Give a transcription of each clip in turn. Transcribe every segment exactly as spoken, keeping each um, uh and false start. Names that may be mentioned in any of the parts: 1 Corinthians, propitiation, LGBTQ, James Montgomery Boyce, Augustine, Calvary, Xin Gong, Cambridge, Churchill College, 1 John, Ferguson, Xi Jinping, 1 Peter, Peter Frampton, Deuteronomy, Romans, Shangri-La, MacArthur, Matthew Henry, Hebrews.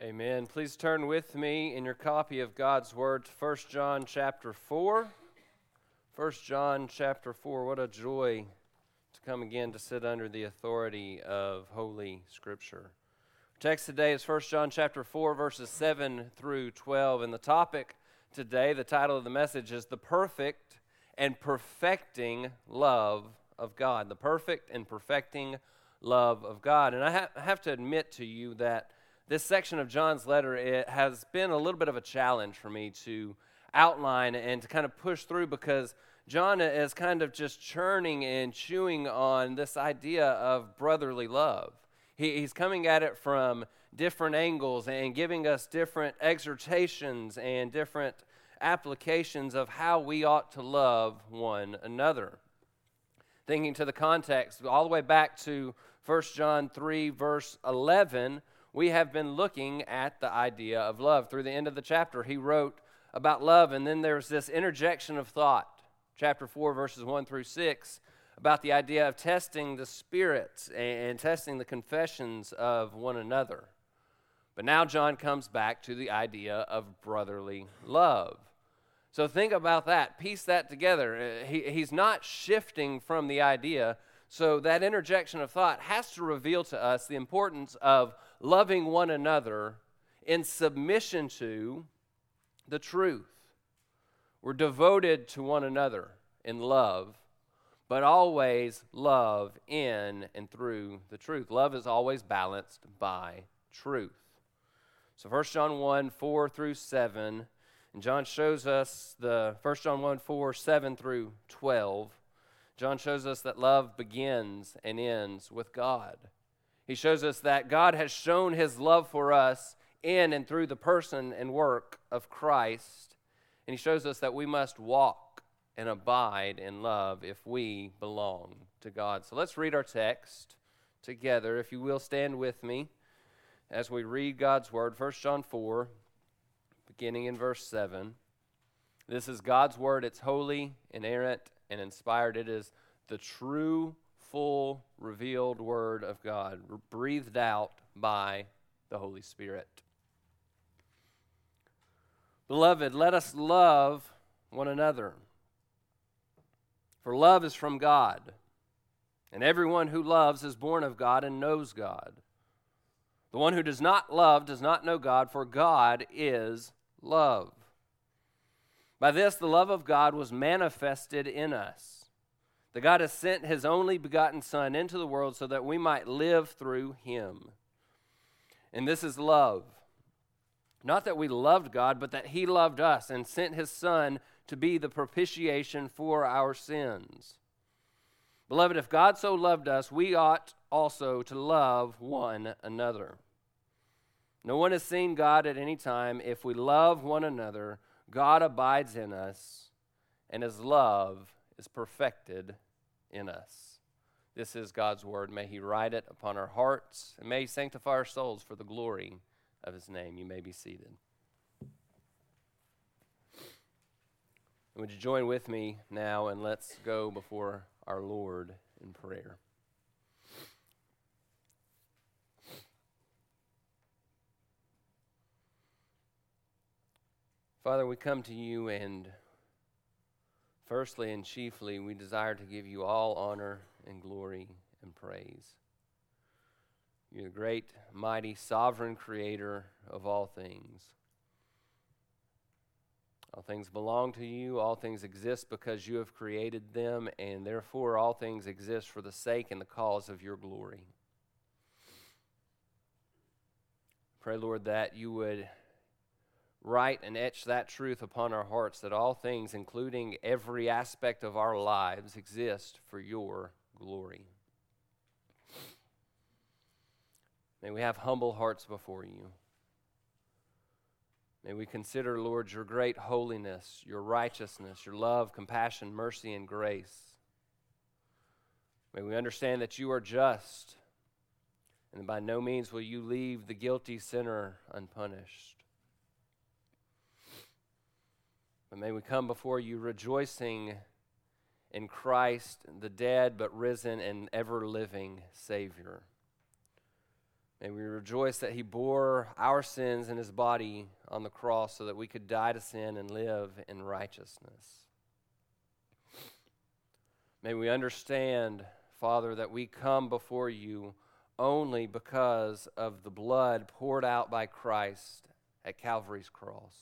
Amen. Please turn with me in your copy of God's Word to First John chapter four. First John chapter four. What a joy to come again to sit under the authority of Holy Scripture. Our text today is First John chapter four, verses seven through twelve. And the topic today, the title of the message is The Perfect and Perfecting Love of God. The Perfect and Perfecting Love of God. And I, ha- I have to admit to you that this section of John's letter, it has been a little bit of a challenge for me to outline and to kind of push through, because John is kind of just churning and chewing on this idea of brotherly love. He, he's coming at it from different angles and giving us different exhortations and different applications of how we ought to love one another. Thinking to the context, all the way back to First John three, verse eleven, we have been looking at the idea of love. Through the end of the chapter, he wrote about love, and then there's this interjection of thought, chapter four, verses one through six, about the idea of testing the spirits and testing the confessions of one another. But now John comes back to the idea of brotherly love. So think about that, piece that together. He, he's not shifting from the idea. So that interjection of thought has to reveal to us the importance of loving one another in submission to the truth. We're devoted to one another in love, but always love in and through the truth. Love is always balanced by truth. So First John one, four through seven, and John shows us the First John one, four, seven through twelve. John shows us that love begins and ends with God. He shows us that God has shown his love for us in and through the person and work of Christ. And he shows us that we must walk and abide in love if we belong to God. So let's read our text together. If you will, stand with me as we read God's word. First John four, beginning in verse seven. This is God's word. It's holy, inerrant, and inspired. It is the true, full, revealed Word of God, breathed out by the Holy Spirit. Beloved, let us love one another, for love is from God, and everyone who loves is born of God and knows God. The one who does not love does not know God, for God is love. By this, the love of God was manifested in us, that God has sent his only begotten Son into the world so that we might live through him. And this is love. Not that we loved God, but that he loved us and sent his Son to be the propitiation for our sins. Beloved, if God so loved us, we ought also to love one another. No one has seen God at any time. If we love one another, God abides in us, and his love is perfected in us. This is God's word. May he write it upon our hearts, and may he sanctify our souls for the glory of his name. You may be seated. Would you join with me now, and let's go before our Lord in prayer. Father, we come to you, and firstly and chiefly, we desire to give you all honor and glory and praise. You're the great, mighty, sovereign creator of all things. All things belong to you. All things exist because you have created them, and therefore all things exist for the sake and the cause of your glory. Pray, Lord, that you would write and etch that truth upon our hearts, that all things, including every aspect of our lives, exist for your glory. May we have humble hearts before you. May we consider, Lord, your great holiness, your righteousness, your love, compassion, mercy, and grace. May we understand that you are just, and by no means will you leave the guilty sinner unpunished. But may we come before you rejoicing in Christ, the dead but risen and ever living Savior. May we rejoice that he bore our sins in his body on the cross so that we could die to sin and live in righteousness. May we understand, Father, that we come before you only because of the blood poured out by Christ at Calvary's cross.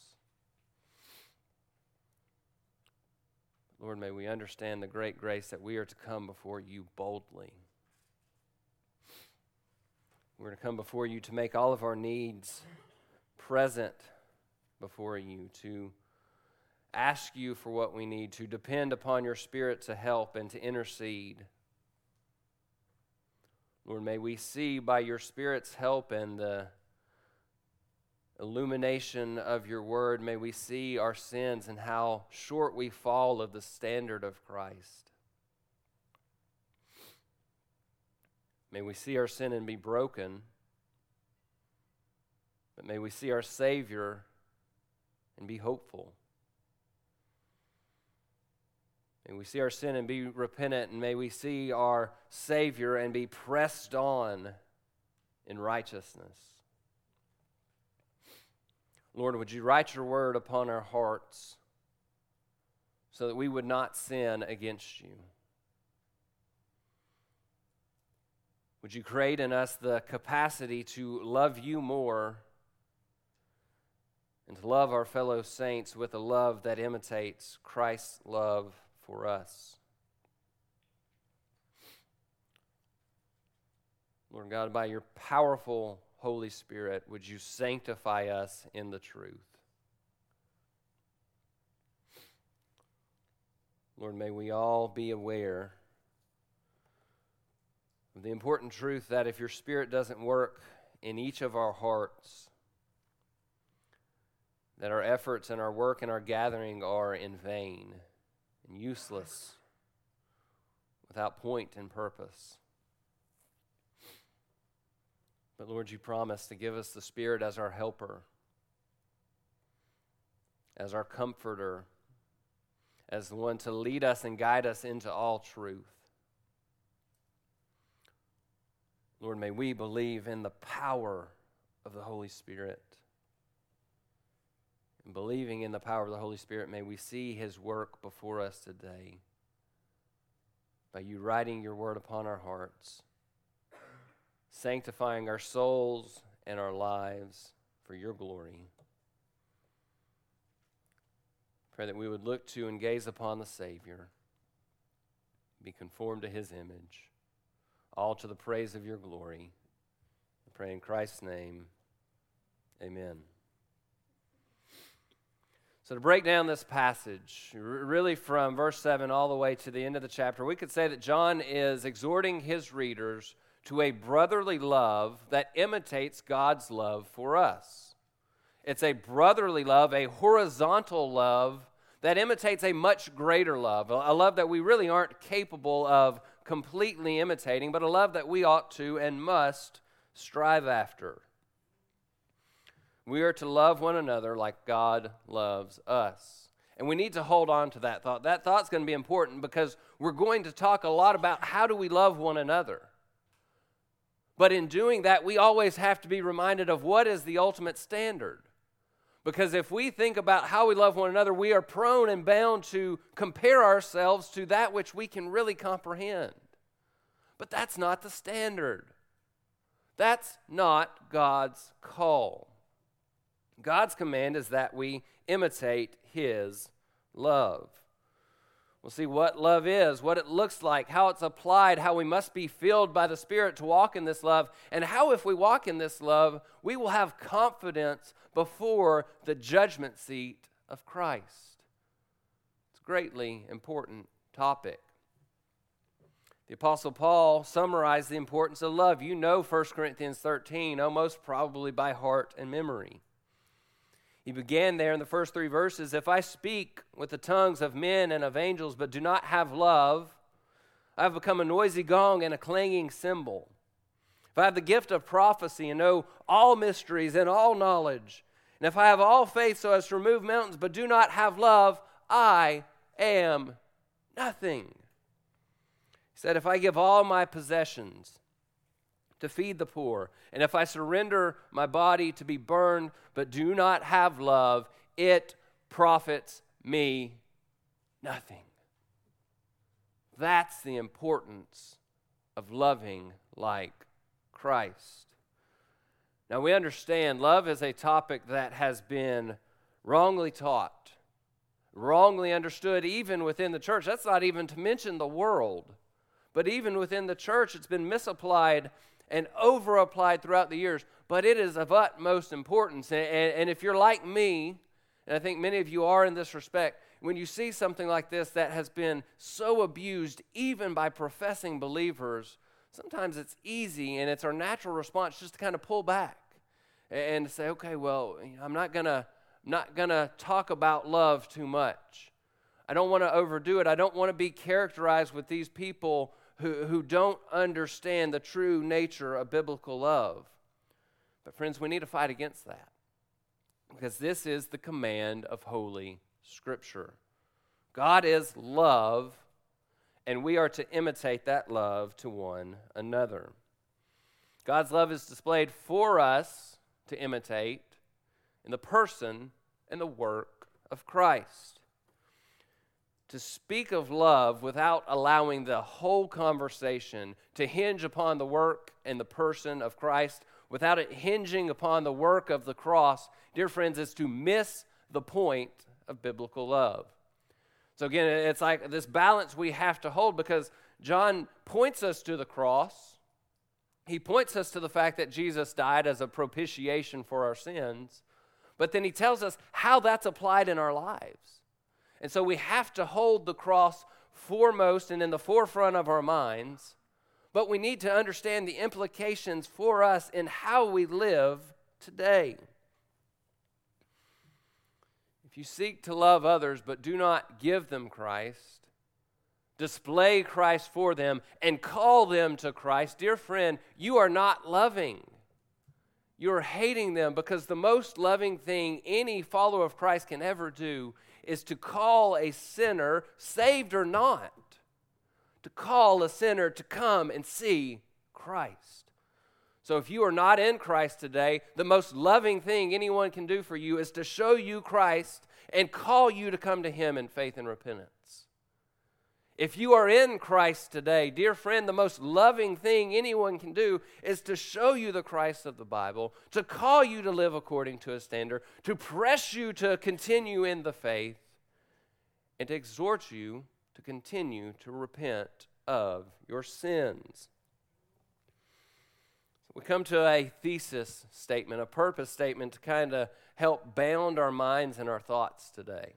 Lord, may we understand the great grace that we are to come before you boldly. We're to come before you to make all of our needs present before you, to ask you for what we need, to depend upon your Spirit to help and to intercede. Lord, may we see by your Spirit's help and the illumination of your word, may we see our sins and how short we fall of the standard of Christ. May we see our sin and be broken, but may we see our Savior and be hopeful. May we see our sin and be repentant, and may we see our Savior and be pressed on in righteousness. Lord, would you write your word upon our hearts so that we would not sin against you? Would you create in us the capacity to love you more and to love our fellow saints with a love that imitates Christ's love for us? Lord God, by your powerful Holy Spirit, would you sanctify us in the truth? Lord, may we all be aware of the important truth that if your Spirit doesn't work in each of our hearts, that our efforts and our work and our gathering are in vain and useless, without point and purpose. But Lord, you promise to give us the Spirit as our helper, as our comforter, as the one to lead us and guide us into all truth. Lord, may we believe in the power of the Holy Spirit. And believing in the power of the Holy Spirit, may we see his work before us today by you writing your word upon our hearts, sanctifying our souls and our lives for your glory. Pray that we would look to and gaze upon the Savior, be conformed to his image, all to the praise of your glory. I pray in Christ's name, amen. So to break down this passage, really from verse seven all the way to the end of the chapter, we could say that John is exhorting his readers to a brotherly love that imitates God's love for us. It's a brotherly love, a horizontal love that imitates a much greater love, a love that we really aren't capable of completely imitating, but a love that we ought to and must strive after. We are to love one another like God loves us. And we need to hold on to that thought. That thought's going to be important because we're going to talk a lot about how do we love one another. But in doing that, we always have to be reminded of what is the ultimate standard. Because if we think about how we love one another, we are prone and bound to compare ourselves to that which we can really comprehend. But that's not the standard. That's not God's call. God's command is that we imitate his love. We'll see what love is, what it looks like, how it's applied, how we must be filled by the Spirit to walk in this love, and how if we walk in this love, we will have confidence before the judgment seat of Christ. It's a greatly important topic. The Apostle Paul summarized the importance of love. You know First Corinthians thirteen almost probably by heart and memory. He began there in the first three verses, if I speak with the tongues of men and of angels but do not have love, I have become a noisy gong and a clanging cymbal. If I have the gift of prophecy and know all mysteries and all knowledge, and if I have all faith so as to remove mountains but do not have love, I am nothing. He said, if I give all my possessions to feed the poor. And if I surrender my body to be burned but do not have love, it profits me nothing. That's the importance of loving like Christ. Now we understand love is a topic that has been wrongly taught, wrongly understood even within the church. That's not even to mention the world. But even within the church, it's been misapplied and over-applied throughout the years. But it is of utmost importance. And, and, and if you're like me, and I think many of you are in this respect, when you see something like this that has been so abused even by professing believers, sometimes it's easy and it's our natural response just to kind of pull back and say, okay, well, I'm not going to not going to talk about love too much. I don't want to overdo it. I don't want to be characterized with these people who, who don't understand the true nature of biblical love. But friends, we need to fight against that because this is the command of Holy Scripture. God is love, and we are to imitate that love to one another. God's love is displayed for us to imitate in the person and the work of Christ. To speak of love without allowing the whole conversation to hinge upon the work and the person of Christ, without it hinging upon the work of the cross, dear friends, is to miss the point of biblical love. So again, it's like this balance we have to hold because John points us to the cross. He points us to the fact that Jesus died as a propitiation for our sins, but then he tells us how that's applied in our lives. And so we have to hold the cross foremost and in the forefront of our minds, but we need to understand the implications for us in how we live today. If you seek to love others but do not give them Christ, display Christ for them, and call them to Christ, dear friend, you are not loving. You're hating them because the most loving thing any follower of Christ can ever do is to call a sinner, saved or not, to call a sinner to come and see Christ. So if you are not in Christ today, the most loving thing anyone can do for you is to show you Christ and call you to come to him in faith and repentance. If you are in Christ today, dear friend, the most loving thing anyone can do is to show you the Christ of the Bible, to call you to live according to his standard, to press you to continue in the faith, and to exhort you to continue to repent of your sins. We come to a thesis statement, a purpose statement to kind of help bound our minds and our thoughts today.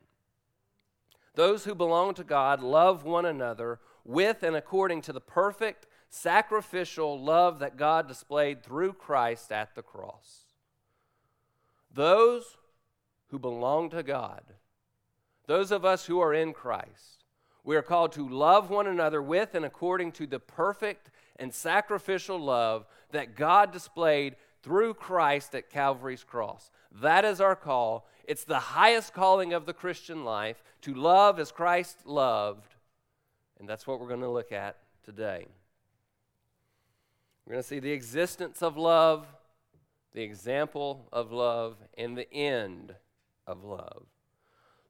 Those who belong to God love one another with and according to the perfect sacrificial love that God displayed through Christ at the cross. Those who belong to God, those of us who are in Christ, we are called to love one another with and according to the perfect and sacrificial love that God displayed through Christ at Calvary's cross. That is our call. It's the highest calling of the Christian life, to love as Christ loved. And that's what we're going to look at today. We're going to see the existence of love, the example of love, and the end of love.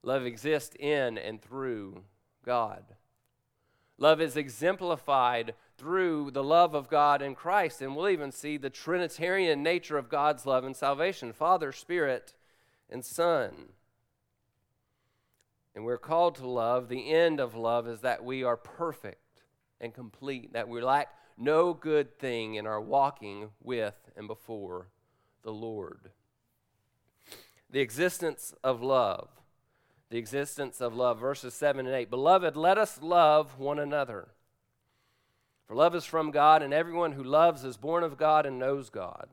Love exists in and through God. Love is exemplified through the love of God in Christ, and we'll even see the Trinitarian nature of God's love and salvation, Father, Spirit, and Son. And we're called to love. The end of love is that we are perfect and complete, that we lack no good thing in our walking with and before the Lord. The existence of love. The existence of love, verses seven and eight. Beloved, let us love one another. For love is from God, and everyone who loves is born of God and knows God.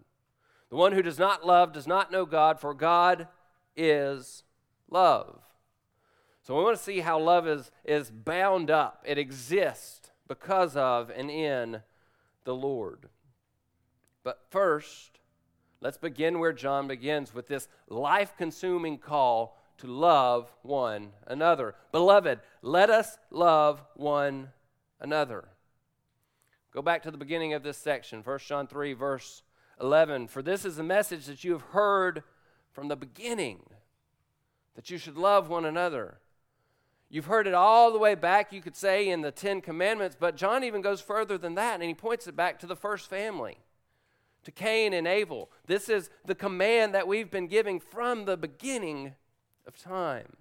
The one who does not love does not know God, for God is love. So we want to see how love is, is bound up. It exists because of and in the Lord. But first, let's begin where John begins with this life-consuming call to love one another. Beloved, let us love one another. Go back to the beginning of this section, First John three, verse eleven. For this is the message that you have heard from the beginning, that you should love one another. You've heard it all the way back, you could say, in the Ten Commandments, but John even goes further than that, and he points it back to the first family, to Cain and Abel. This is the command that we've been giving from the beginning of time.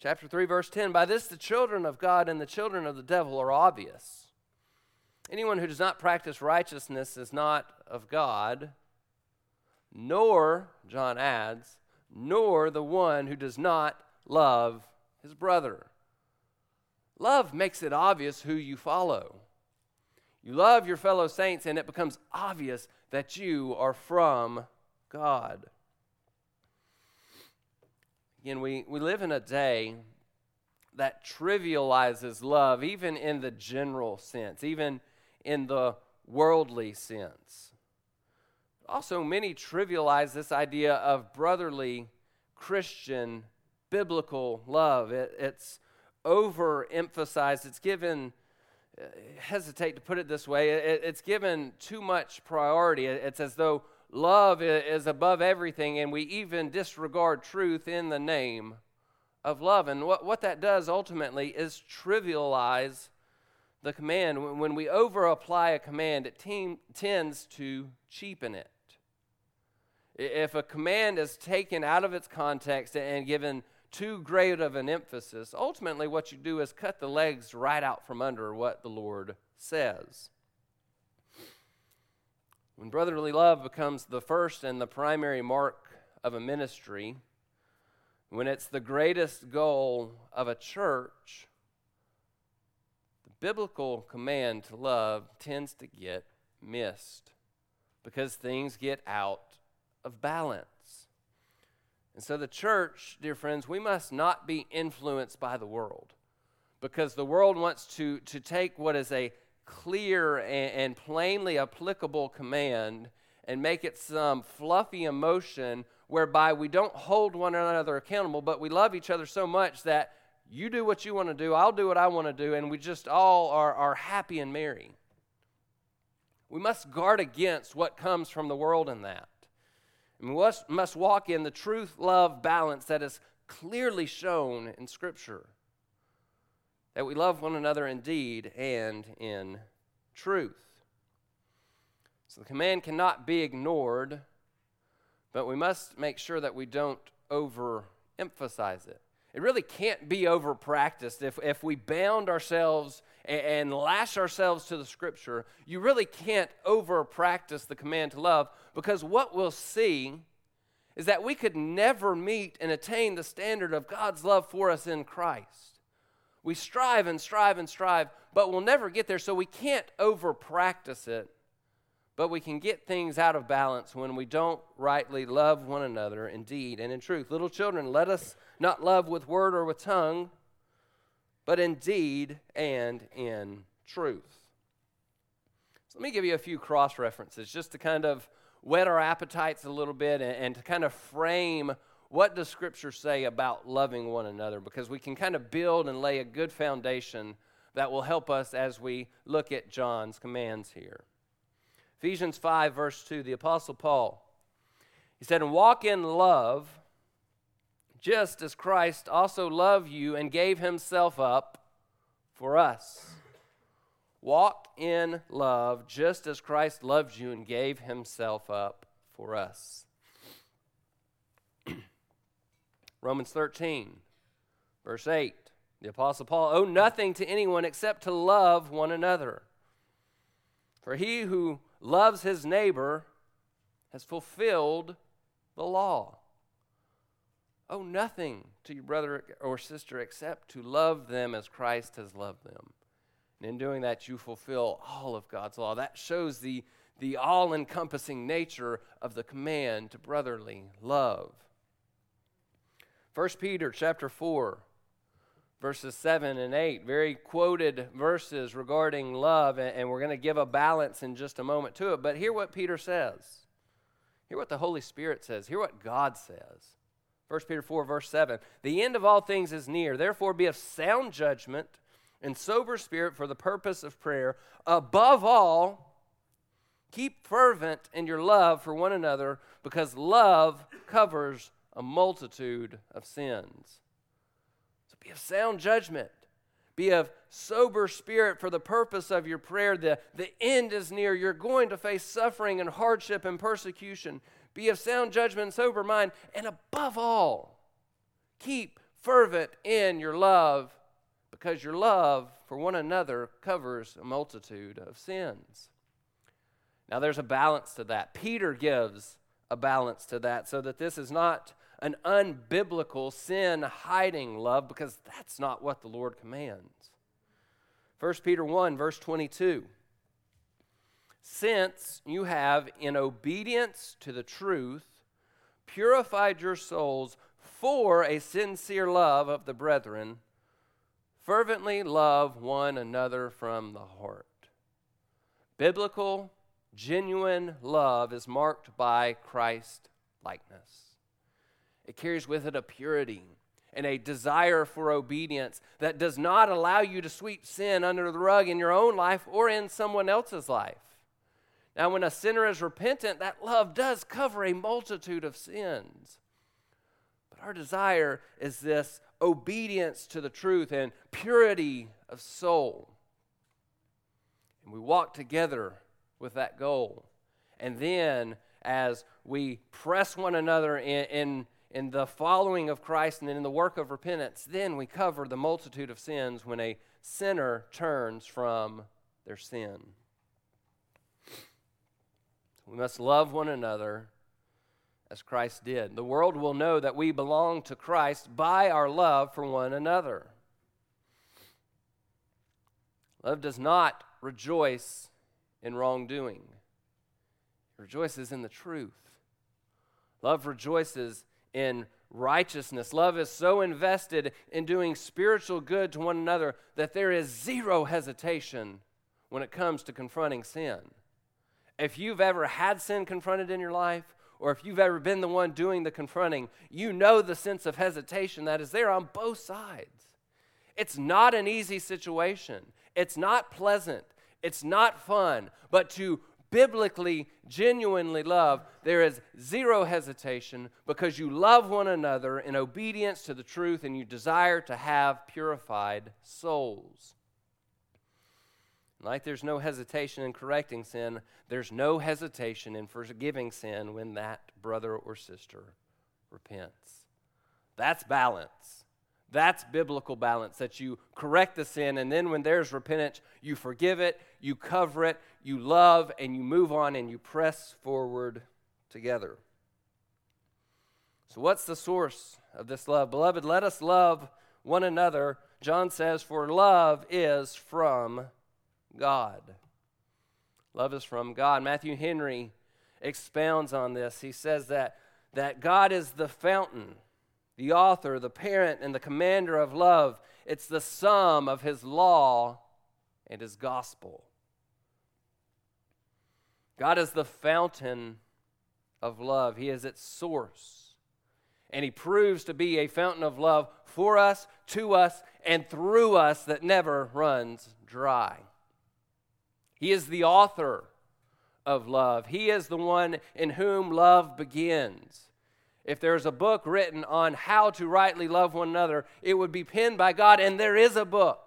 Chapter three, verse ten, by this the children of God and the children of the devil are obvious. Anyone who does not practice righteousness is not of God, nor, John adds, nor the one who does not love his brother. Love makes it obvious who you follow. You love your fellow saints, and it becomes obvious that you are from God. Again, we, we live in a day that trivializes love, even in the general sense, even in the worldly sense. Also, many trivialize this idea of brotherly, Christian, biblical love. It, it's overemphasized. It's given, I hesitate to put it this way, it, it's given too much priority. It, it's as though love is above everything, and we even disregard truth in the name of love. And what, what that does ultimately is trivialize the command. When, when we over-apply a command, it te- tends to cheapen it. If a command is taken out of its context and given too great of an emphasis, ultimately what you do is cut the legs right out from under what the Lord says. When brotherly love becomes the first and the primary mark of a ministry, when it's the greatest goal of a church, the biblical command to love tends to get missed because things get out of balance. And so the church, dear friends, we must not be influenced by the world, because the world wants to, to take what is a clear and, and plainly applicable command and make it some fluffy emotion whereby we don't hold one another accountable, but we love each other so much that you do what you want to do, I'll do what I want to do, and we just all are, are happy and merry. We must guard against what comes from the world in that. And we must walk in the truth-love balance that is clearly shown in Scripture, that we love one another in deed and in truth. So the command cannot be ignored, but we must make sure that we don't overemphasize it. It really can't be overpracticed. If, if we bound ourselves and, and lash ourselves to the Scripture, you really can't overpractice the command to love, because what we'll see is that we could never meet and attain the standard of God's love for us in Christ. We strive and strive and strive, but we'll never get there, so we can't overpractice it. But we can get things out of balance when we don't rightly love one another in deed and in truth. Little children, let us not love with word or with tongue, but in deed and in truth. So let me give you a few cross references just to kind of whet our appetites a little bit and, and to kind of frame what does Scripture say about loving one another? Because we can kind of build and lay a good foundation that will help us as we look at John's commands here. Ephesians five, verse two, the Apostle Paul, he said, and walk in love, just as Christ also loved you and gave himself up for us. Walk in love, just as Christ loved you and gave himself up for us. Romans thirteen, verse eight, the Apostle Paul, owe nothing to anyone except to love one another. For he who loves his neighbor has fulfilled the law. Owe nothing to your brother or sister except to love them as Christ has loved them. And in doing that, you fulfill all of God's law. That shows the, the all-encompassing nature of the command to brotherly love. First Peter chapter four, verses seven and eight, very quoted verses regarding love, and we're going to give a balance in just a moment to it. But hear what Peter says. Hear what the Holy Spirit says. Hear what God says. First Peter four, verse seven, the end of all things is near. Therefore be of sound judgment and sober spirit for the purpose of prayer. Above all, keep fervent in your love for one another, because love covers a multitude of sins. So be of sound judgment. Be of sober spirit for the purpose of your prayer. The, the end is near. You're going to face suffering and hardship and persecution. Be of sound judgment and sober mind. And above all, keep fervent in your love, because your love for one another covers a multitude of sins. Now there's a balance to that. Peter gives a balance to that so that this is not an unbiblical sin-hiding love, because that's not what the Lord commands. First Peter one, verse twenty-two. Since you have, in obedience to the truth, purified your souls for a sincere love of the brethren, fervently love one another from the heart. Biblical, genuine love is marked by Christ-likeness. It carries with it a purity and a desire for obedience that does not allow you to sweep sin under the rug in your own life or in someone else's life. Now, when a sinner is repentant, that love does cover a multitude of sins. But our desire is this obedience to the truth and purity of soul. And we walk together with that goal. And then, as we press one another in, in in the following of Christ and in the work of repentance, then we cover the multitude of sins when a sinner turns from their sin. We must love one another as Christ did. The world will know that we belong to Christ by our love for one another. Love does not rejoice in wrongdoing. It rejoices in the truth. Love rejoices in righteousness. Love is so invested in doing spiritual good to one another that there is zero hesitation when it comes to confronting sin. If you've ever had sin confronted in your life, or if you've ever been the one doing the confronting, you know the sense of hesitation that is there on both sides. It's not an easy situation. It's not pleasant. It's not fun. But to biblically, genuinely love, there is zero hesitation, because you love one another in obedience to the truth and you desire to have purified souls. Like there's no hesitation in correcting sin, there's no hesitation in forgiving sin when that brother or sister repents. That's balance. That's biblical balance, that you correct the sin, and then when there's repentance, you forgive it, you cover it, you love, and you move on, and you press forward together. So what's the source of this love? Beloved, let us love one another. John says, for love is from God. Love is from God. Matthew Henry expounds on this. He says that, that God is the fountain, the author, the parent, and the commander of love. It's the sum of his law and his gospel. God is the fountain of love. He is its source. And he proves to be a fountain of love for us, to us, and through us that never runs dry. He is the author of love. He is the one in whom love begins. If there's a book written on how to rightly love one another, it would be penned by God, and there is a book.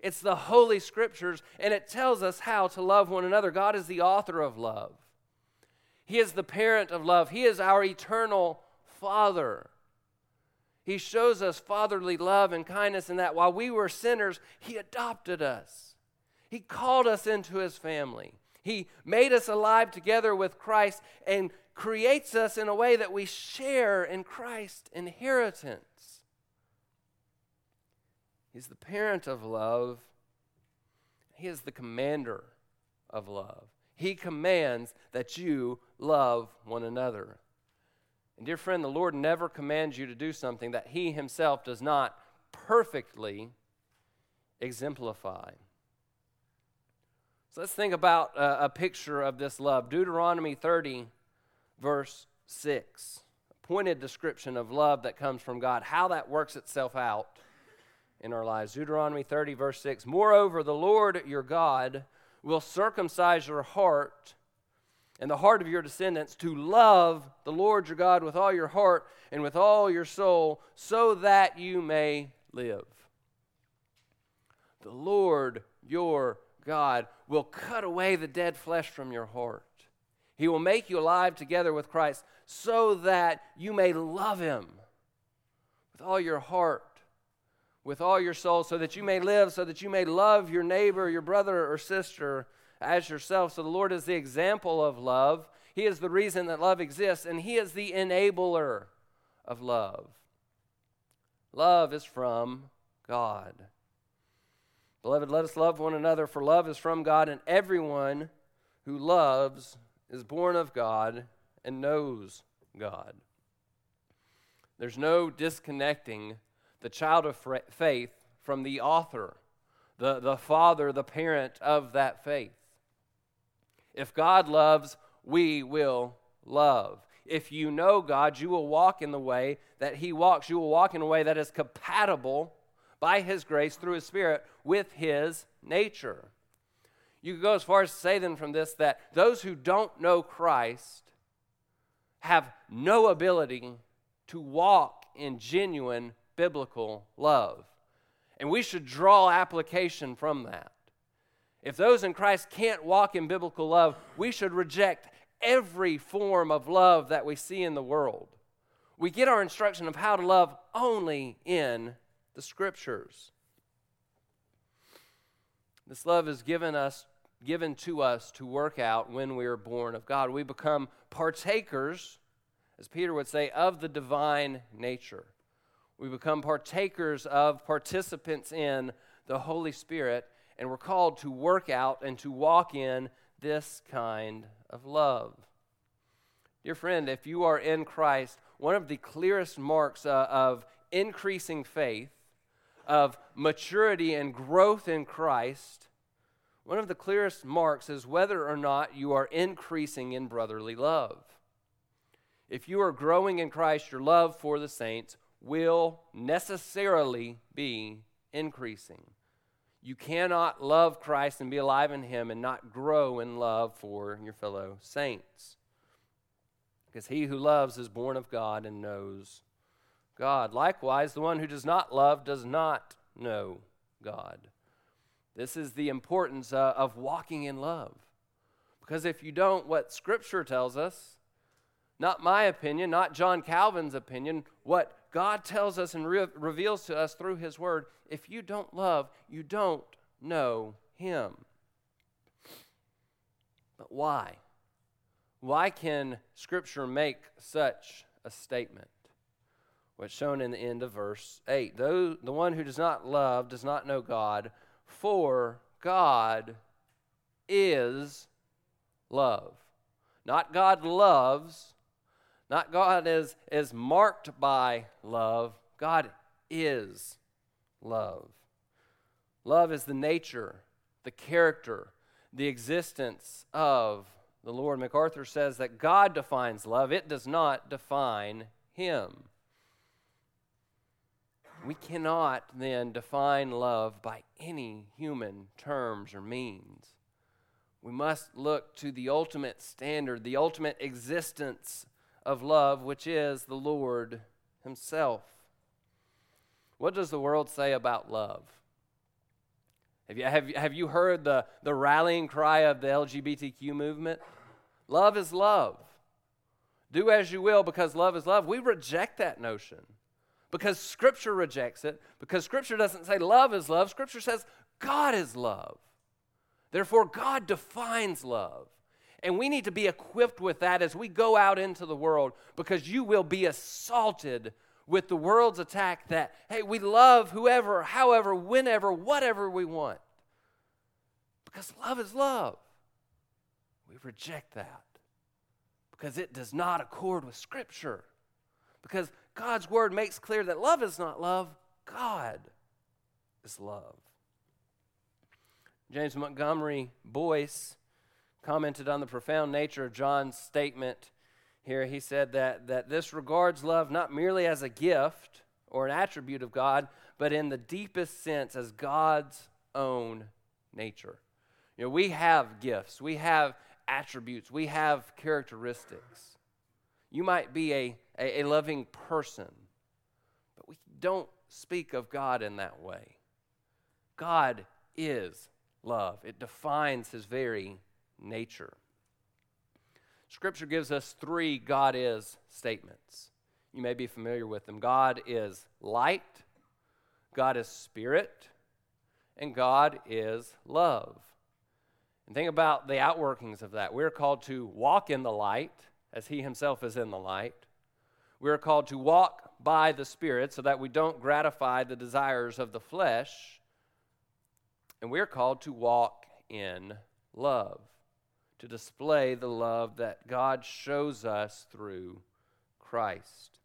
It's the Holy Scriptures, and it tells us how to love one another. God is the author of love. He is the parent of love. He is our eternal Father. He shows us fatherly love and kindness in that while we were sinners, he adopted us. He called us into his family. He made us alive together with Christ and creates us in a way that we share in Christ's inheritance. He's the parent of love. He is the commander of love. He commands that you love one another. And dear friend, the Lord never commands you to do something that he himself does not perfectly exemplify. So let's think about a, a picture of this love. Deuteronomy thirty, verse six, a pointed description of love that comes from God, how that works itself out in our lives. Deuteronomy thirty, verse six, moreover, the Lord your God will circumcise your heart and the heart of your descendants to love the Lord your God with all your heart and with all your soul, so that you may live. The Lord your God will cut away the dead flesh from your heart. He will make you alive together with Christ, so that you may love him with all your heart, with all your soul, so that you may live, so that you may love your neighbor, your brother or sister as yourself. So the Lord is the example of love. He is the reason that love exists, and he is the enabler of love. Love is from God. Beloved, let us love one another, for love is from God, and everyone who loves is born of God and knows God. There's no disconnecting the child of faith from the author, the, the father, the parent of that faith. If God loves, we will love. If you know God, you will walk in the way that he walks. You will walk in a way that is compatible by his grace through his Spirit with his nature. You could go as far as to say then from this that those who don't know Christ have no ability to walk in genuine biblical love. And we should draw application from that. If those in Christ can't walk in biblical love, we should reject every form of love that we see in the world. We get our instruction of how to love only in the Scriptures. This love is given us, given to us to work out when we are born of God. We become partakers, as Peter would say, of the divine nature. We become partakers of, participants in the Holy Spirit, and we're called to work out and to walk in this kind of love. Dear friend, if you are in Christ, one of the clearest marks uh, of increasing faith, of maturity and growth in Christ, one of the clearest marks is whether or not you are increasing in brotherly love. If you are growing in Christ, your love for the saints will necessarily be increasing. You cannot love Christ and be alive in him and not grow in love for your fellow saints. Because he who loves is born of God and knows God. Likewise, the one who does not love does not know God. This is the importance uh, of walking in love. Because if you don't, what Scripture tells us, not my opinion, not John Calvin's opinion, what God tells us and re- reveals to us through his word, if you don't love, you don't know him. But why? Why can Scripture make such a statement? What's shown in the end of verse eight. Though the one who does not love does not know God, for God is love. Not God loves, not God is, is marked by love. God is love. Love is the nature, the character, the existence of the Lord. MacArthur says that God defines love. It does not define him. We cannot then define love by any human terms or means. We must look to the ultimate standard, the ultimate existence of love, which is the Lord himself. What does the world say about love? Have you, have you, have you heard the, the rallying cry of the L G B T Q movement? Love is love. Do as you will because love is love. We reject that notion. Because Scripture rejects it, because Scripture doesn't say love is love. Scripture says God is love. Therefore, God defines love. And we need to be equipped with that as we go out into the world, because you will be assaulted with the world's attack that, hey, we love whoever, however, whenever, whatever we want. Because love is love. We reject that because it does not accord with Scripture. Because God's word makes clear that love is not love. God is love. James Montgomery Boyce commented on the profound nature of John's statement here. He said that, that this regards love not merely as a gift or an attribute of God, but in the deepest sense as God's own nature. You know, we have gifts, we have attributes, we have characteristics. You might be a, a, a loving person, but we don't speak of God in that way. God is love. It defines his very nature. Scripture gives us three God is statements. You may be familiar with them. God is light, God is spirit, and God is love. And think about the outworkings of that. We're called to walk in the light, as he himself is in the light. We're called to walk by the Spirit so that we don't gratify the desires of the flesh. And we're called to walk in love, to display the love that God shows us through Christ.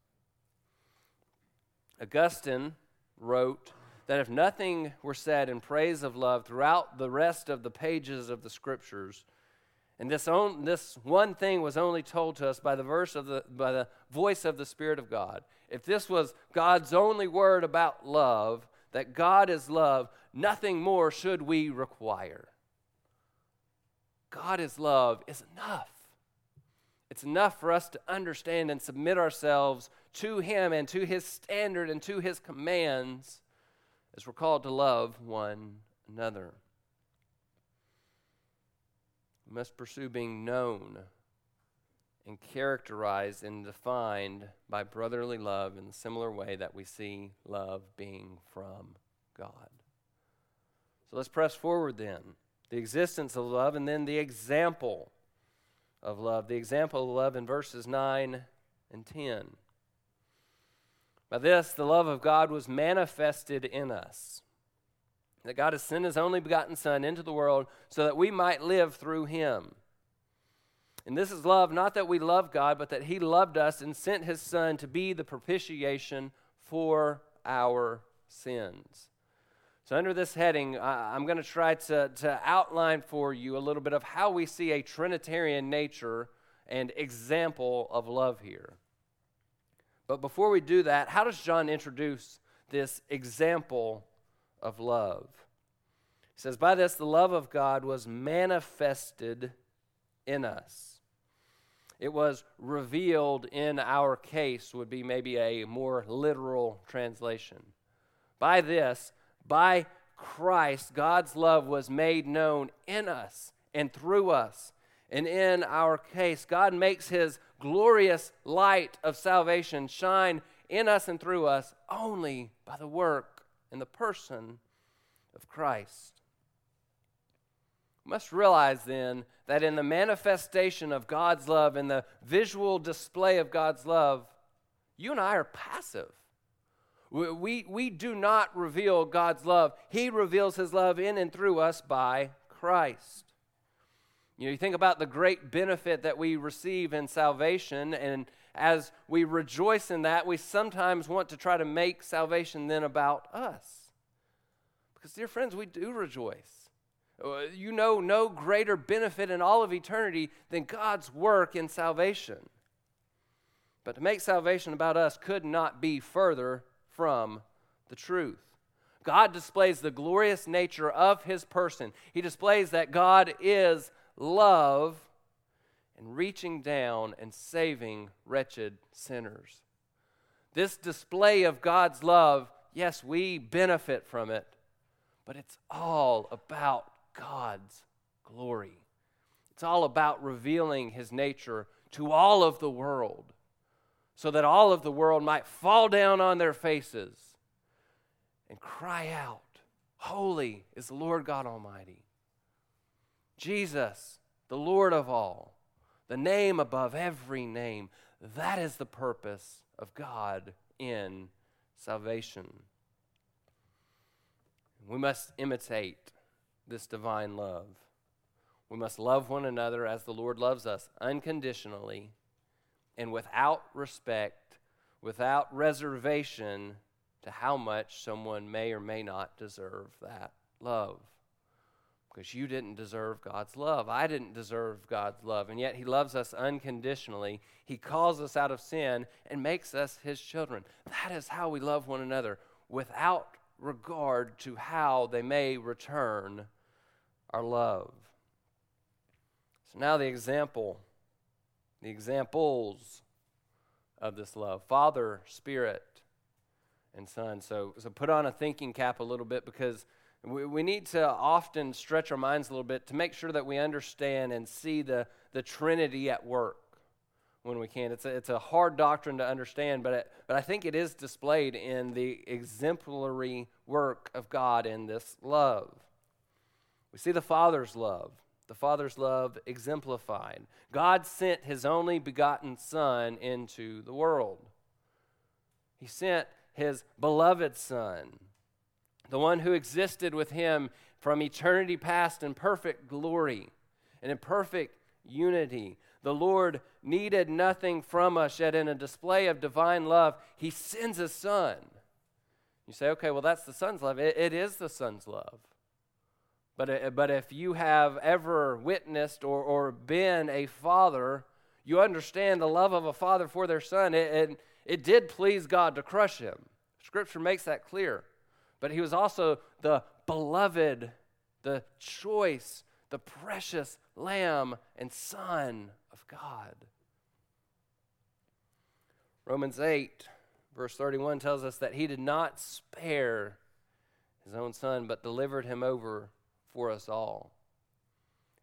Augustine wrote that if nothing were said in praise of love throughout the rest of the pages of the Scriptures, and this, own, this one thing was only told to us by the, verse of the, by the voice of the Spirit of God, if this was God's only word about love, that God is love, nothing more should we require. God is love is enough. It's enough for us to understand and submit ourselves to him and to his standard and to his commands as we're called to love one another. We must pursue being known and characterized and defined by brotherly love in the similar way that we see love being from God. So let's press forward then. The existence of love and then the example of love. The example of love in verses nine and ten. By this, the love of God was manifested in us, that God has sent his only begotten Son into the world so that we might live through him. And this is love, not that we love God, but that he loved us and sent his Son to be the propitiation for our sins. So under this heading, I, I'm going to try to, to outline for you a little bit of how we see a Trinitarian nature and example of love here. But before we do that, how does John introduce this example of love? He says, by this, the love of God was manifested in us. It was revealed in our case, would be maybe a more literal translation. By this, by Christ, God's love was made known in us and through us. And in our case, God makes his glorious light of salvation shine in us and through us only by the work and the person of Christ. We must realize then that in the manifestation of God's love, in the visual display of God's love, you and I are passive. We, we do not reveal God's love. He reveals his love in and through us by Christ. You know, you think about the great benefit that we receive in salvation, and as we rejoice in that, we sometimes want to try to make salvation then about us. Because, dear friends, we do rejoice. You know no greater benefit in all of eternity than God's work in salvation. But to make salvation about us could not be further from the truth. God displays the glorious nature of his person. He displays that God is love and reaching down and saving wretched sinners. This display of God's love, yes, we benefit from it, but it's all about God's glory. It's all about revealing his nature to all of the world, so that all of the world might fall down on their faces and cry out, holy is the Lord God Almighty. Jesus, the Lord of all, the name above every name. That is the purpose of God in salvation. We must imitate this divine love. We must love one another as the Lord loves us, unconditionally, and without respect, without reservation to how much someone may or may not deserve that love. because you didn't deserve God's love. I didn't deserve God's love, and yet he loves us unconditionally. He calls us out of sin and makes us his children. That is how we love one another, without regard to how they may return our love. So now the example, the examples of this love, Father, Spirit, and Son. So, so put on a thinking cap a little bit, because we, we need to often stretch our minds a little bit to make sure that we understand and see the, the Trinity at work when we can. It's a, it's a hard doctrine to understand, but it, but I think it is displayed in the exemplary work of God in this love. We see the Father's love, the Father's love exemplified. God sent his only begotten Son into the world. He sent his beloved Son, the one who existed with him from eternity past in perfect glory and in perfect unity. The Lord needed nothing from us, yet in a display of divine love, he sends his Son. You say, okay, well, that's the Son's love. It, it is the Son's love. But, it, but if you have ever witnessed or, or been a father, you understand the love of a father for their son. It, it, it did please God to crush him. Scripture makes that clear. But he was also the beloved, the choice, the precious Lamb and Son of God. Romans eight, verse thirty-one tells us that he did not spare his own son, but delivered him over for us all.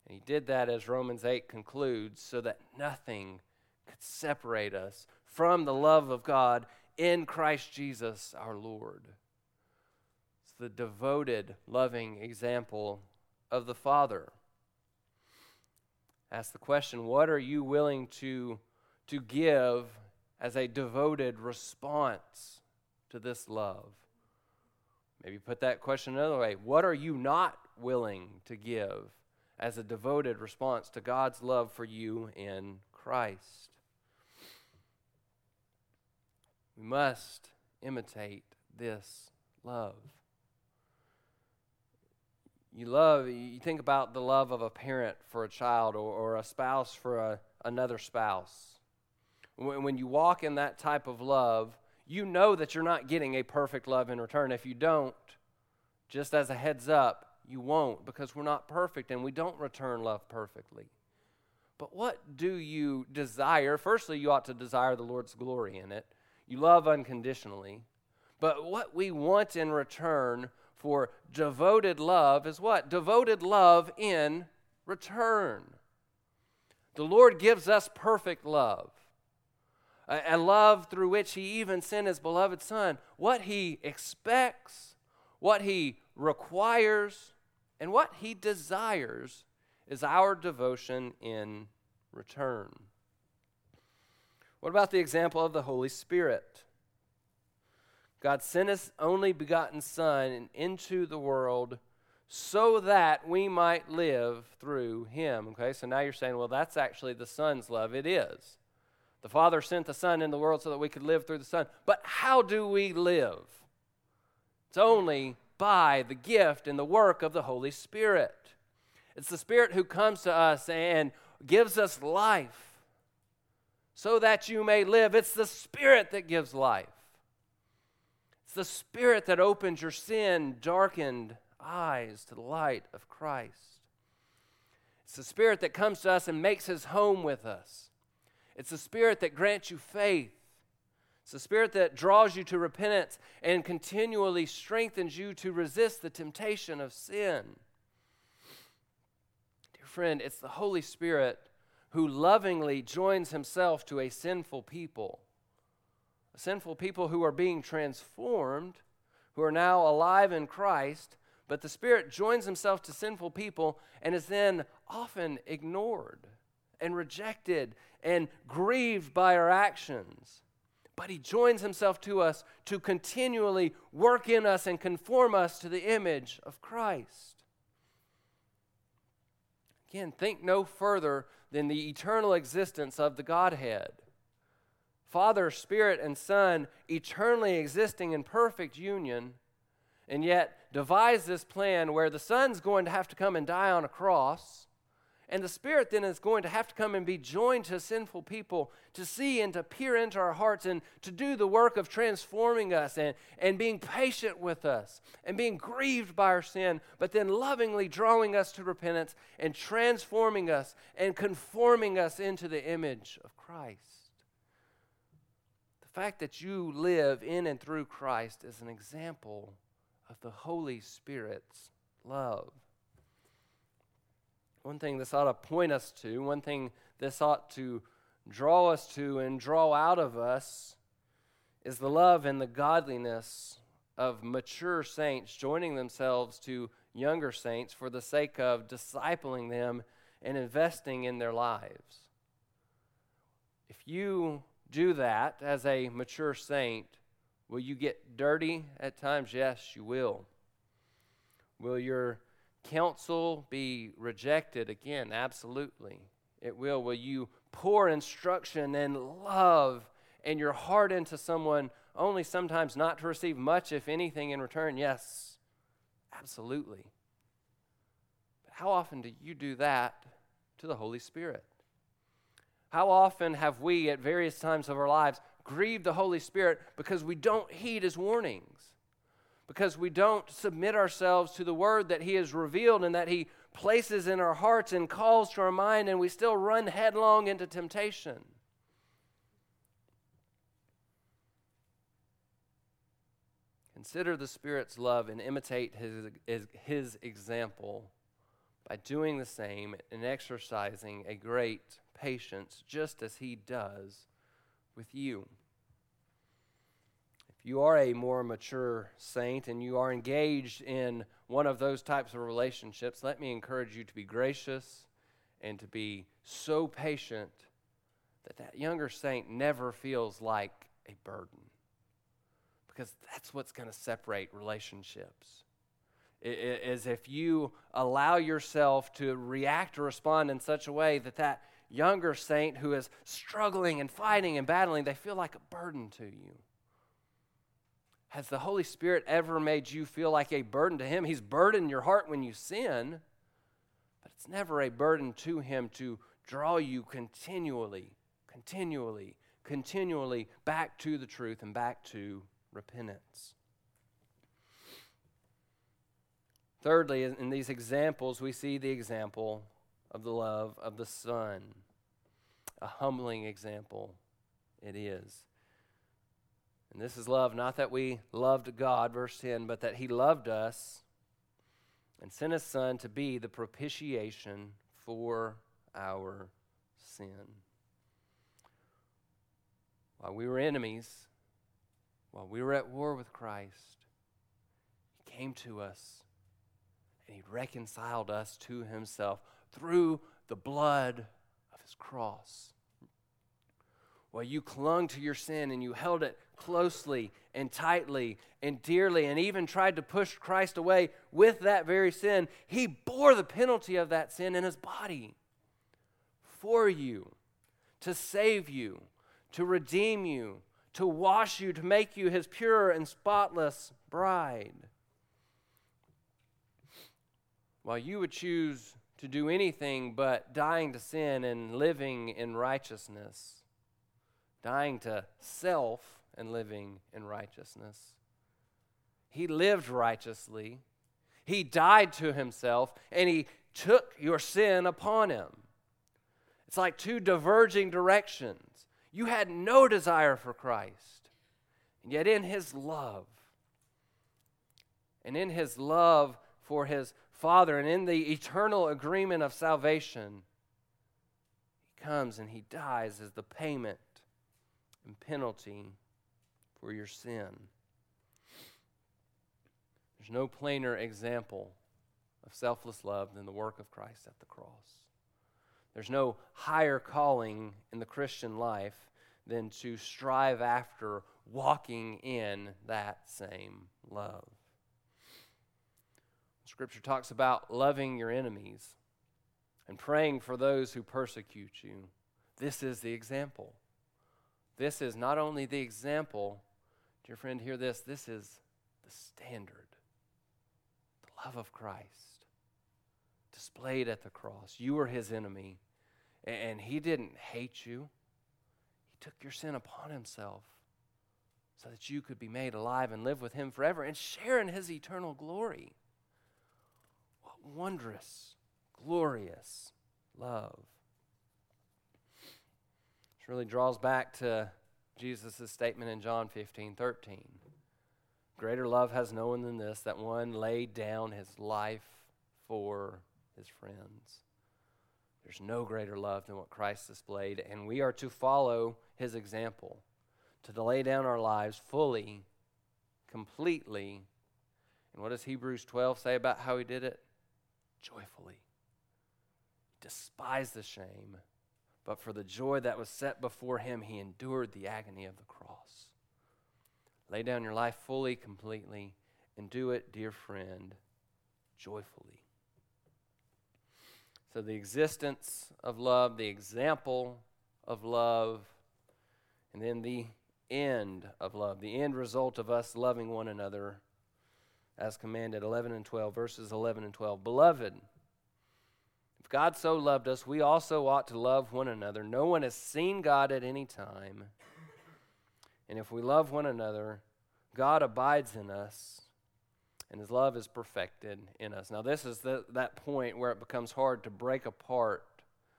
And he did that, as Romans eight concludes, so that nothing could separate us from the love of God in Christ Jesus our Lord. It's the devoted, loving example of the Father. Ask the question, what are you willing to, to give as a devoted response to this love? Maybe put that question another way. What are you not willing to give as a devoted response to God's love for you in Christ? We must imitate this love. You love, you think about the love of a parent for a child, or, or a spouse for a, another spouse. When, when you walk in that type of love, you know that you're not getting a perfect love in return. If you don't, just as a heads up, you won't, because we're not perfect and we don't return love perfectly. But what do you desire? Firstly, you ought to desire the Lord's glory in it. You love unconditionally. But what we want in return for devoted love is what? Devoted love in return. The Lord gives us perfect love, a, a love through which he even sent his beloved Son. What he expects, what he requires, and what he desires is our devotion in return. What about the example of the Holy Spirit? God sent his only begotten Son into the world so that we might live through him. Okay, so now you're saying, well, that's actually the Son's love. It is. The Father sent the Son in the world so that we could live through the Son. But how do we live? It's only by the gift and the work of the Holy Spirit. It's the Spirit who comes to us and gives us life so that you may live. It's the Spirit that gives life. It's the Spirit that opens your sin-darkened eyes to the light of Christ. It's the Spirit that comes to us and makes his home with us. It's the Spirit that grants you faith. It's the Spirit that draws you to repentance and continually strengthens you to resist the temptation of sin. Dear friend, it's the Holy Spirit who lovingly joins himself to a sinful people. Sinful people who are being transformed, who are now alive in Christ, but the Spirit joins himself to sinful people and is then often ignored and rejected and grieved by our actions. But he joins himself to us to continually work in us and conform us to the image of Christ. Again, think no further than the eternal existence of the Godhead. Father, Spirit, and Son eternally existing in perfect union, and yet devise this plan where the Son's going to have to come and die on a cross, and the Spirit then is going to have to come and be joined to sinful people to see and to peer into our hearts and to do the work of transforming us and, and being patient with us and being grieved by our sin, but then lovingly drawing us to repentance and transforming us and conforming us into the image of Christ. The fact that you live in and through Christ is an example of the Holy Spirit's love. One thing this ought to point us to, one thing this ought to draw us to and draw out of us is the love and the godliness of mature saints joining themselves to younger saints for the sake of discipling them and investing in their lives. If you do that as a mature saint, will you get dirty at times? Yes, you will. Will your counsel be rejected? Again, absolutely. It will. Will you pour instruction and love and your heart into someone only sometimes not to receive much, if anything, in return? Yes, absolutely. But how often do you do that to the Holy Spirit? How often have we, at various times of our lives, grieved the Holy Spirit because we don't heed His warnings? Because we don't submit ourselves to the word that He has revealed and that He places in our hearts and calls to our mind, and we still run headlong into temptation. Consider the Spirit's love and imitate His, his, his example by doing the same and exercising a great patience just as He does with you. If you are a more mature saint and you are engaged in one of those types of relationships, let me encourage you to be gracious and to be so patient that that younger saint never feels like a burden, because that's what's going to separate relationships, is if you allow yourself to react or respond in such a way that that younger saint who is struggling and fighting and battling, they feel like a burden to you. Has the Holy Spirit ever made you feel like a burden to Him? He's burdened your heart when you sin, but it's never a burden to Him to draw you continually, continually, continually back to the truth and back to repentance. Thirdly, in these examples, we see the example of the love of the Son. A humbling example it is. And this is love, not that we loved God, verse ten, but that He loved us and sent His Son to be the propitiation for our sin. While we were enemies, while we were at war with Christ, He came to us and He reconciled us to Himself through the blood of His cross. While you clung to your sin and you held it closely and tightly and dearly and even tried to push Christ away with that very sin, He bore the penalty of that sin in His body for you, to save you, to redeem you, to wash you, to make you His pure and spotless bride. While you would choose to do anything but dying to sin and living in righteousness, dying to self and living in righteousness, He lived righteously. He died to Himself, and He took your sin upon Him. It's like two diverging directions. You had no desire for Christ, and yet in His love, and in His love for His Father, and in the eternal agreement of salvation, He comes and He dies as the payment and penalty for your sin. There's no plainer example of selfless love than the work of Christ at the cross. There's no higher calling in the Christian life than to strive after walking in that same love. Scripture talks about loving your enemies and praying for those who persecute you. This is the example. This is not only the example, dear friend, hear this, this is the standard. love of Christ displayed at the cross. You were his enemy, and he didn't hate you. He took your sin upon himself so that you could be made alive and live with him forever and share in his eternal glory. What wondrous, glorious love. This really draws back to Jesus' statement in John fifteen thirteen. Greater love has no one than this, that one laid down his life for his friends. There's no greater love than what Christ displayed, and we are to follow his example, to lay down our lives fully, completely. And what does Hebrews twelve say about how he did it? Joyfully. Despise the shame, but for the joy that was set before him, he endured the agony of the cross. Lay down your life fully, completely, and do it, dear friend, joyfully. So the existence of love, the example of love, and then the end of love, the end result of us loving one another as commanded, eleven and twelve, verses eleven and twelve. Beloved, if God so loved us, we also ought to love one another. No one has seen God at any time. And if we love one another, God abides in us, and his love is perfected in us. Now, this is the, that point where it becomes hard to break apart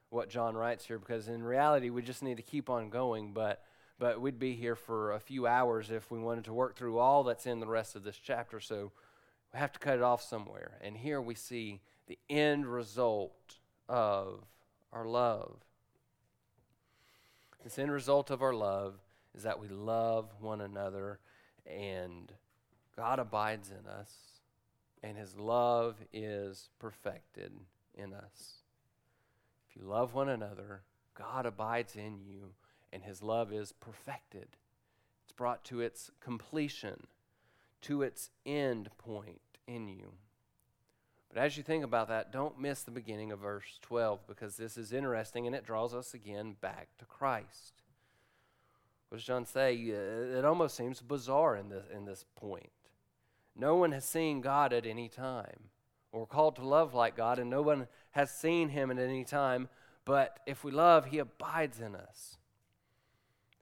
what John writes here, because in reality, we just need to keep on going, but But we'd be here for a few hours if we wanted to work through all that's in the rest of this chapter, so we have to cut it off somewhere. And here we see the end result of our love. This end result of our love is that we love one another, and God abides in us, and his love is perfected in us. If you love one another, God abides in you, and his love is perfected. It's brought to its completion, to its end point in you. But as you think about that, don't miss the beginning of verse twelve, because this is interesting, and it draws us again back to Christ. What does John say? It almost seems bizarre in this, in this point. No one has seen God at any time. We're called to love like God, and no one has seen him at any time. But if we love, he abides in us.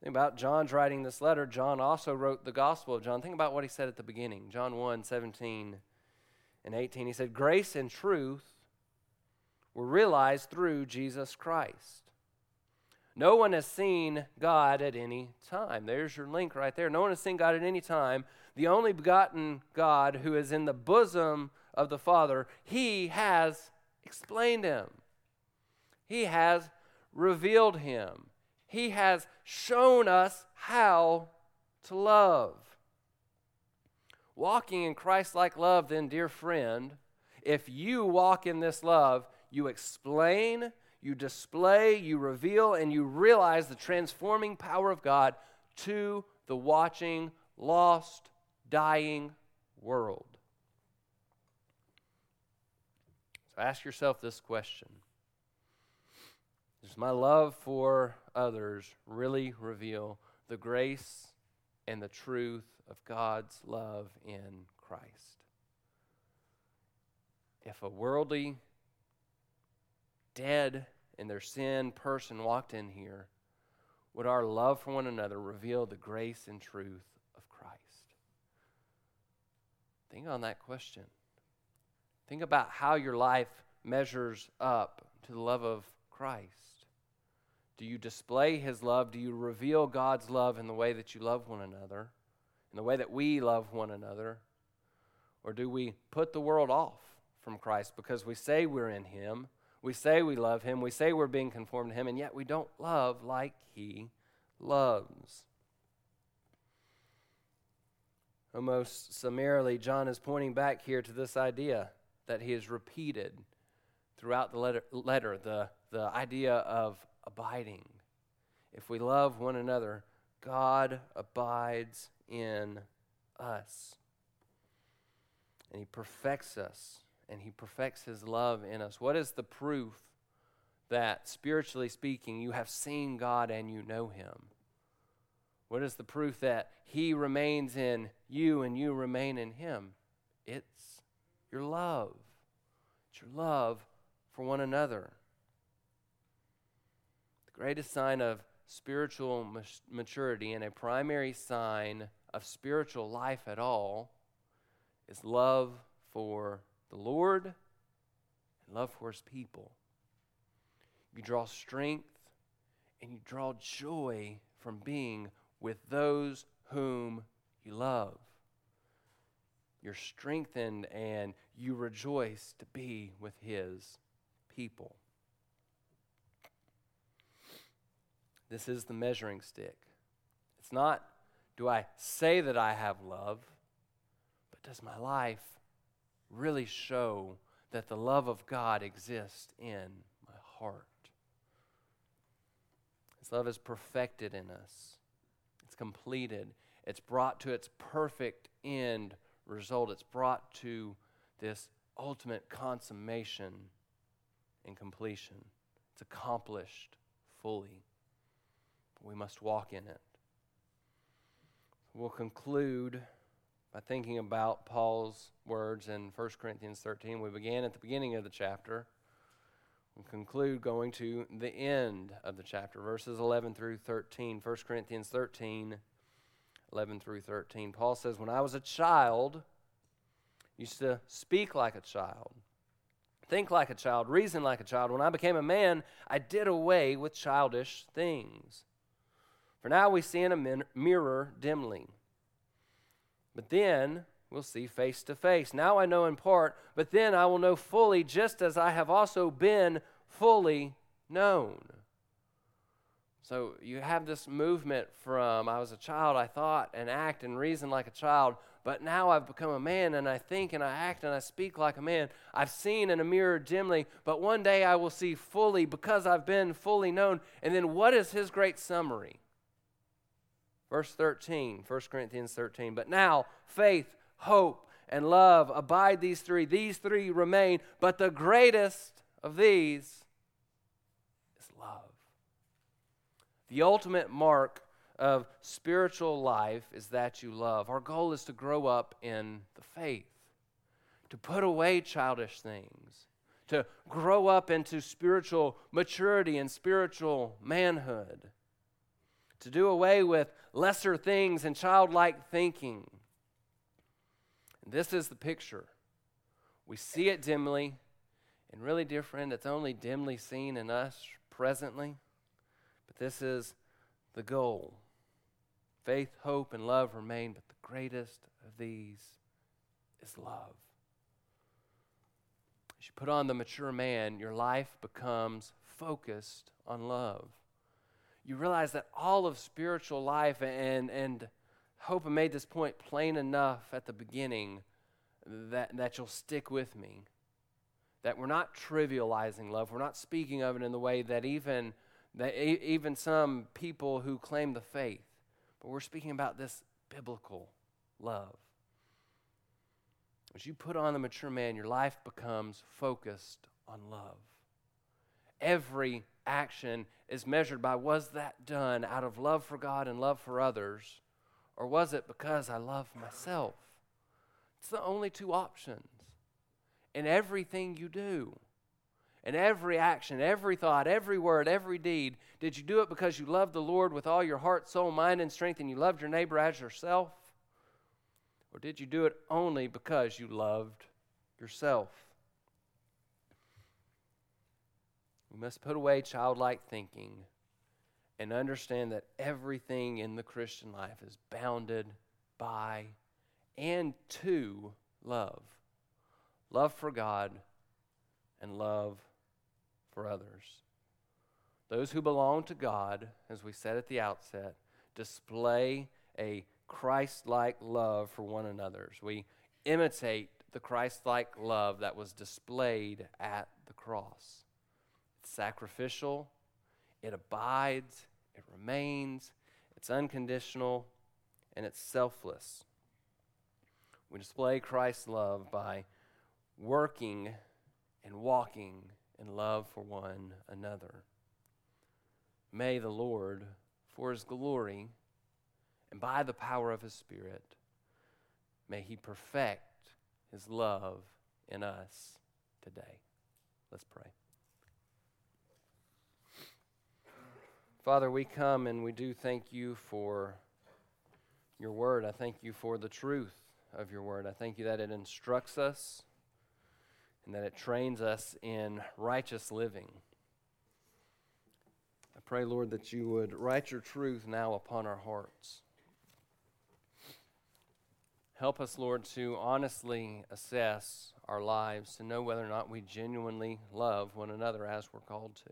Think about John's writing this letter. John also wrote the Gospel of John. Think about what he said at the beginning, John one, seventeen and eighteen. He said, grace and truth were realized through Jesus Christ. No one has seen God at any time. There's your link right there. No one has seen God at any time. The only begotten God who is in the bosom of the Father, he has explained him. He has revealed him. He has shown us how to love. Walking in Christ-like love, then, dear friend, if you walk in this love, you explain, you display, you reveal, and you realize the transforming power of God to the watching, lost, dying world. So ask yourself this question. Does my love for others really reveal the grace and the truth of God's love in Christ? If a worldly, dead in their sin person walked in here, would our love for one another reveal the grace and truth of Christ? Think on that question. Think about how your life measures up to the love of Christ. Do you display his love? Do you reveal God's love in the way that you love one another, in the way that we love one another? Or do we put the world off from Christ because we say we're in him, we say we love him, we say we're being conformed to him, and yet we don't love like he loves? Almost summarily, John is pointing back here to this idea that he has repeated throughout the letter, letter the, the idea of abiding. If we love one another, God abides in us. And he perfects us, and he perfects his love in us. What is the proof that, spiritually speaking, you have seen God and you know him? What is the proof that he remains in you and you remain in him? It's your love. It's your love for one another. The greatest sign of spiritual maturity and a primary sign of spiritual life at all is love for the Lord and love for His people. You draw strength and you draw joy from being with those whom you love. You're strengthened and you rejoice to be with His people. This is the measuring stick. It's not, do I say that I have love, but does my life really show that the love of God exists in my heart? His love is perfected in us. It's completed. It's brought to its perfect end result. It's brought to this ultimate consummation and completion. It's accomplished fully. We must walk in it. We'll conclude by thinking about Paul's words in First Corinthians thirteen. We began at the beginning of the chapter. We'll conclude going to the end of the chapter, verses eleven through thirteen. First Corinthians thirteen, eleven through thirteen. Paul says, when I was a child, I used to speak like a child, think like a child, reason like a child. When I became a man, I did away with childish things. For now we see in a mirror dimly, but then we'll see face to face. Now I know in part, but then I will know fully, just as I have also been fully known. So you have this movement from, I was a child, I thought and act and reason like a child, but now I've become a man and I think and I act and I speak like a man. I've seen in a mirror dimly, but one day I will see fully because I've been fully known. And then what is his great summary? Verse thirteen, First Corinthians thirteen, but now faith, hope, and love abide these three. These three remain, but the greatest of these is love. The ultimate mark of spiritual life is that you love. Our goal is to grow up in the faith, to put away childish things, to grow up into spiritual maturity and spiritual manhood, to do away with lesser things and childlike thinking. And this is the picture. We see it dimly, and really, dear friend, it's only dimly seen in us presently, but this is the goal. Faith, hope, and love remain, but the greatest of these is love. As you put on the mature man, your life becomes focused on love. You realize that all of spiritual life, and and hope I made this point plain enough at the beginning that, that you'll stick with me, that we're not trivializing love. We're not speaking of it in the way that even, that a, even some people who claim the faith, but we're speaking about this biblical love. As you put on the mature man, your life becomes focused on love. Every action is measured by, was that done out of love for God and love for others, or was it because I love myself? It's the only two options. In everything you do, in every action, every thought, every word, every deed, did you do it because you loved the Lord with all your heart, soul, mind, and strength, and you loved your neighbor as yourself? Or did you do it only because you loved yourself? We must put away childlike thinking and understand that everything in the Christian life is bounded by and to love. Love for God and love for others. Those who belong to God, as we said at the outset, display a Christ-like love for one another. We imitate the Christ-like love that was displayed at the cross. Sacrificial, it abides, it remains, it's unconditional, and it's selfless. We display Christ's love by working and walking in love for one another. May the Lord, for His glory and by the power of His Spirit, may He perfect His love in us today. Let's pray. Father, we come and we do thank you for your word. I thank you for the truth of your word. I thank you that it instructs us and that it trains us in righteous living. I pray, Lord, that you would write your truth now upon our hearts. Help us, Lord, to honestly assess our lives, to know whether or not we genuinely love one another as we're called to.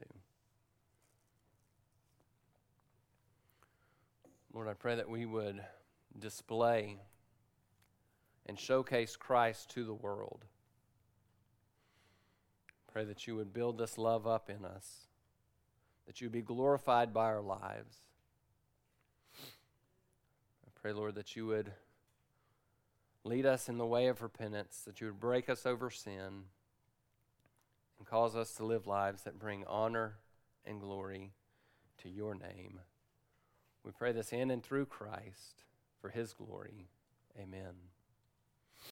Lord, I pray that we would display and showcase Christ to the world. Pray that you would build this love up in us, that you be glorified by our lives. I pray, Lord, that you would lead us in the way of repentance, that you would break us over sin and cause us to live lives that bring honor and glory to your name. We pray this in and through Christ for his glory. Amen.